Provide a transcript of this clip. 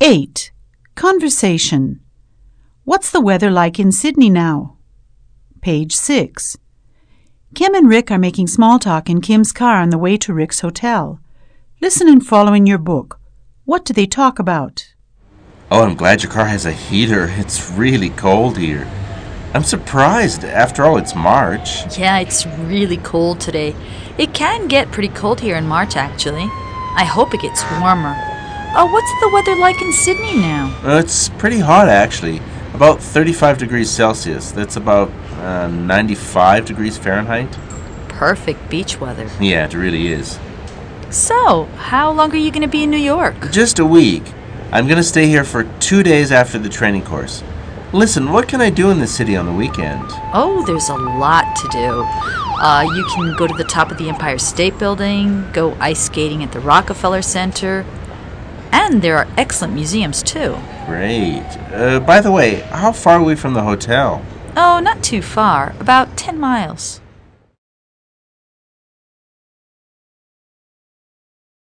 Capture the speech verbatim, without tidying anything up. eight. Conversation. What's the weather like in Sydney now? Page six. Kim and Rick are making small talk in Kim's car on the way to Rick's hotel. Listen and follow in your book. What do they talk about? Oh, I'm glad your car has a heater. It's really cold here. I'm surprised. After all, it's March. Yeah, it's really cold today. It can get pretty cold here in March, actually. I hope it gets warmer. Oh, what's the weather like in Sydney now? Uh, it's pretty hot, actually. About thirty-five degrees Celsius. That's about uh, ninety-five degrees Fahrenheit. Perfect beach weather. Yeah, it really is. So, how long are you going to be in New York? Just a week. I'm going to stay here for two days after the training course. Listen, what can I do in the city on the weekend? Oh, there's a lot to do. Uh, you can go to the top of the Empire State Building, go ice skating at the Rockefeller Center, and there are excellent museums, too. Great. Uh, by the way, how far are we from the hotel? Oh, not too far. About ten miles.